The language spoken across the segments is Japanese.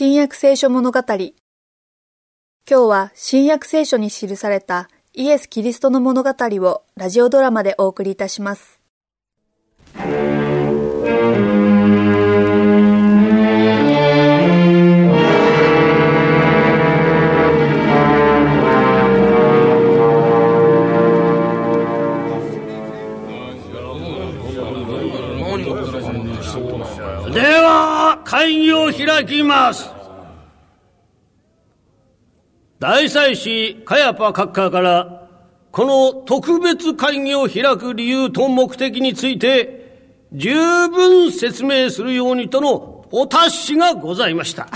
新約聖書物語。今日は新約聖書に記されたイエス・キリストの物語をラジオドラマでお送りいたします。会議を開きます。大祭司カヤパ閣下からこの特別会議を開く理由と目的について十分説明するようにとのお達しがございました。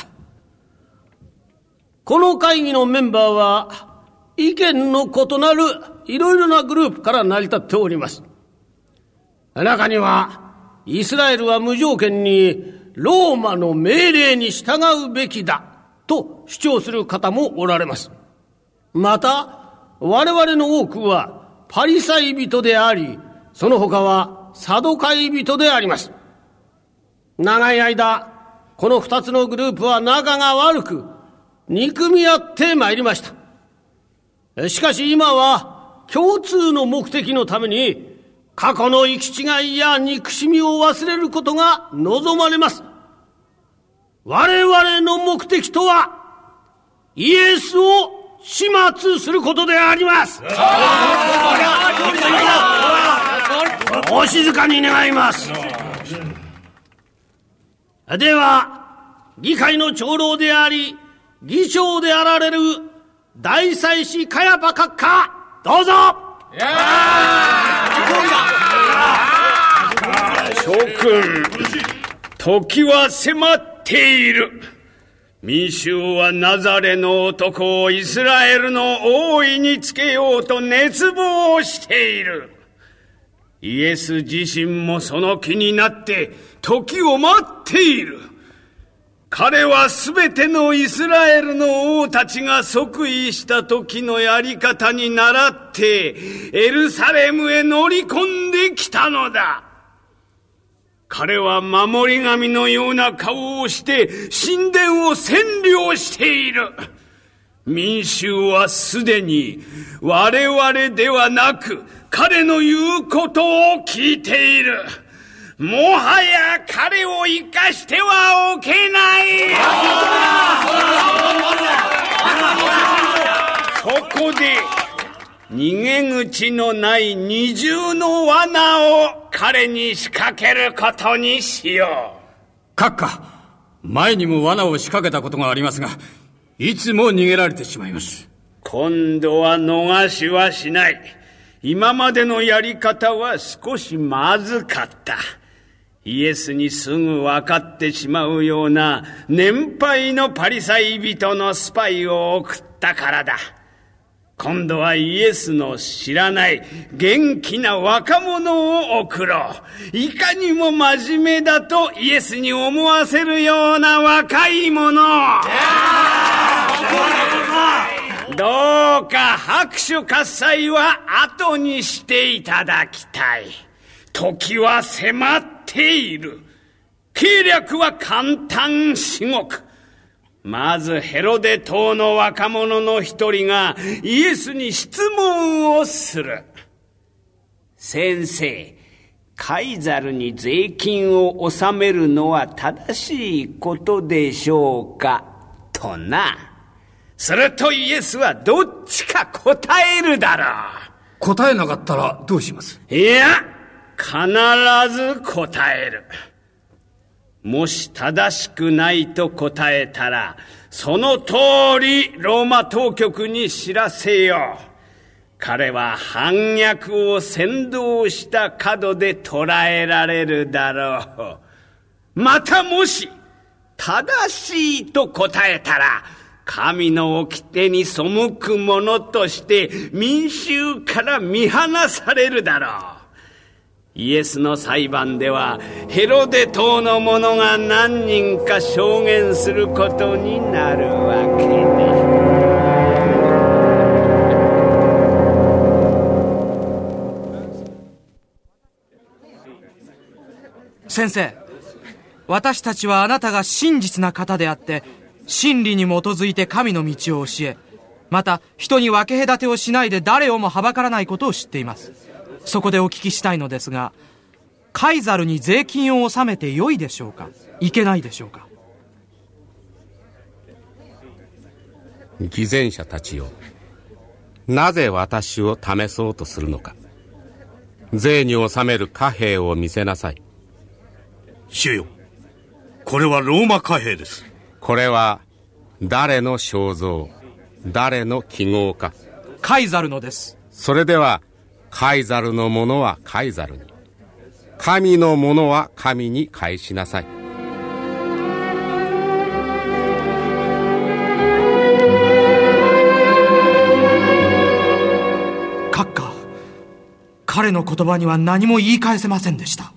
この会議のメンバーは意見の異なるいろいろなグループから成り立っております。中にはイスラエルは無条件にローマの命令に従うべきだと主張する方もおられます。また我々の多くはパリサイ人であり、その他はサドカイ人であります。長い間この二つのグループは仲が悪く憎み合ってまいりました。しかし今は共通の目的のために過去の行き違いや憎しみを忘れることが望まれます。我々の目的とは、イエスを始末することであります。お静かに願います。では、議会の長老であり、議長であられる大祭司カヤパ閣下、どうぞ。諸君、時は迫っている。民衆はナザレの男をイスラエルの王位につけようと熱望している。イエス自身もその気になって時を待っている。彼はすべてのイスラエルの王たちが即位した時のやり方に倣ってエルサレムへ乗り込んできたのだ。彼は守り神のような顔をして神殿を占領している。民衆はすでに我々ではなく彼の言うことを聞いている。もはや彼を生かしてはおけない。そこで逃げ口のない二重の罠を彼に仕掛けることにしよう。閣下、前にも罠を仕掛けたことがありますが、いつも逃げられてしまいます。今度は逃しはしない。今までのやり方は少しまずかった。イエスにすぐ分かってしまうような年配のパリサイ人のスパイを送ったからだ。今度はイエスの知らない元気な若者を送ろう。いかにも真面目だとイエスに思わせるような若い者。どうか拍手喝采は後にしていただきたい。時は迫っている。計略は簡単至極。まずヘロデ党の若者の一人がイエスに質問をする。先生、カイザルに税金を納めるのは正しいことでしょうか、とな。するとイエスはどっちか答えるだろう。答えなかったらどうします？いや、必ず答える。もし正しくないと答えたら、その通りローマ当局に知らせよう。彼は反逆を扇動した角で捕らえられるだろう。またもし正しいと答えたら、神の掟に背く者として民衆から見放されるだろう。イエスの裁判ではヘロデ党の者が何人か証言することになるわけだ。先生、私たちはあなたが真実な方であって、真理に基づいて神の道を教え、また人に分け隔てをしないで誰をもはばからないことを知っています。そこでお聞きしたいのですが、カイザルに税金を納めてよいでしょうか、いけないでしょうか。偽善者たちよ、なぜ私を試そうとするのか。税に納める貨幣を見せなさい。主よ、これはローマ貨幣です。これは誰の肖像、誰の記号か。カイザルのです。それではカイザルのものはカイザルに、神のものは神に返しなさい。閣下、彼の言葉には何も言い返せませんでした。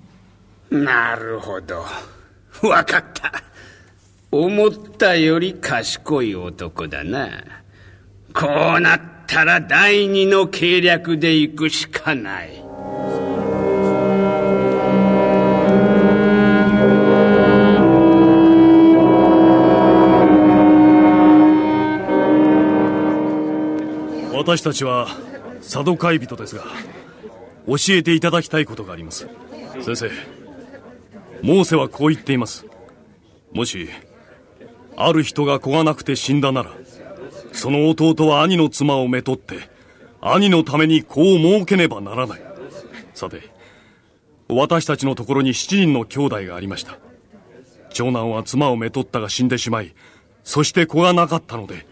なるほど、わかった。思ったより賢い男だな。こうなったら第二の計略で行くしかない。私たちはサドカイ人ですが、教えていただきたいことがあります。先生、モーセはこう言っています。もしある人が子がなくて死んだなら、その弟は兄の妻をめとって兄のために子を設けねばならない。さて、私たちのところに7人の兄弟がありました。長男は妻をめとったが死んでしまい、そして子がなかったので、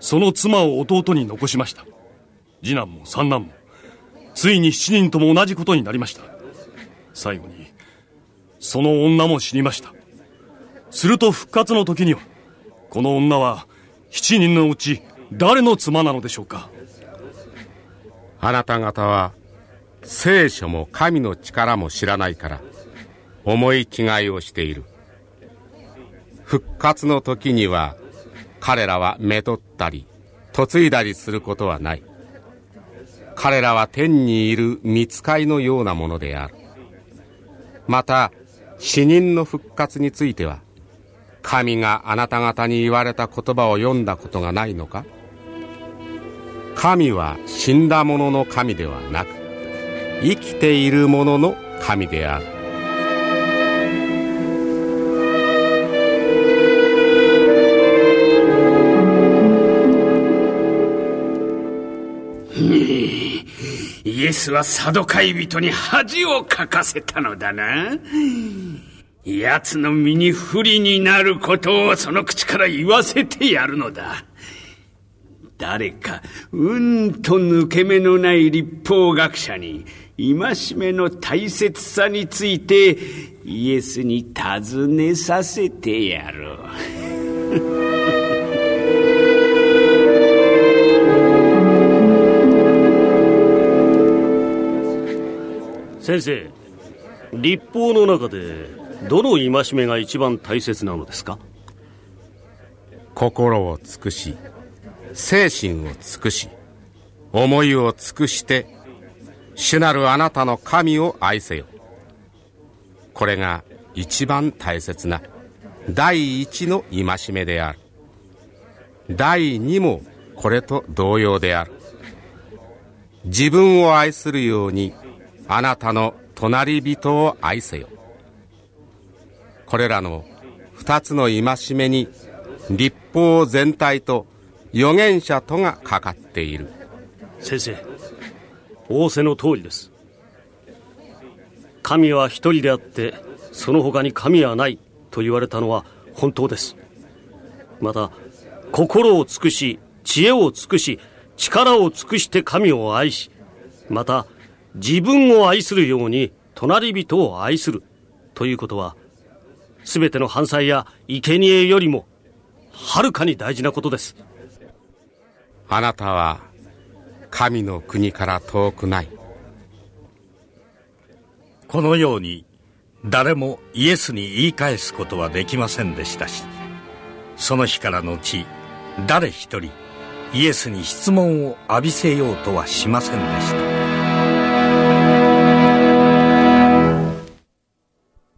その妻を弟に残しました。次男も三男もついに7人とも同じことになりました。最後にその女も死にました。すると復活の時には、この女は7人のうち誰の妻なのでしょうか。あなた方は聖書も神の力も知らないから思い違いをしている。復活の時には彼らはめとったり嫁いだりすることはない。彼らは天にいる御使いのようなものである。また死人の復活については、神があなた方に言われた言葉を読んだことがないのか。神は死んだ者の神ではなく、生きている者の神である。イエスはサドカイ人に恥をかかせたのだな。奴の身に不利になることをその口から言わせてやるのだ。誰かうんと抜け目のない立法学者に戒めの大切さについてイエスに尋ねさせてやろう。先生、律法の中でどの戒めが一番大切なのですか。心を尽くし、精神を尽くし、思いを尽くして主なるあなたの神を愛せよ。これが一番大切な第一の戒めである。第二もこれと同様である。自分を愛するようにあなたの隣人を愛せよ。これらの二つの戒めに律法全体と預言者とがかかっている。先生、仰せの通りです。神は一人であってその他に神はないと言われたのは本当です。また心を尽くし、知恵を尽くし、力を尽くして神を愛し、また自分を愛するように隣人を愛するということは、すべての犯罪や生贄よりもはるかに大事なことです。あなたは神の国から遠くない。このように誰もイエスに言い返すことはできませんでしたし、その日からのち誰一人イエスに質問を浴びせようとはしませんでした。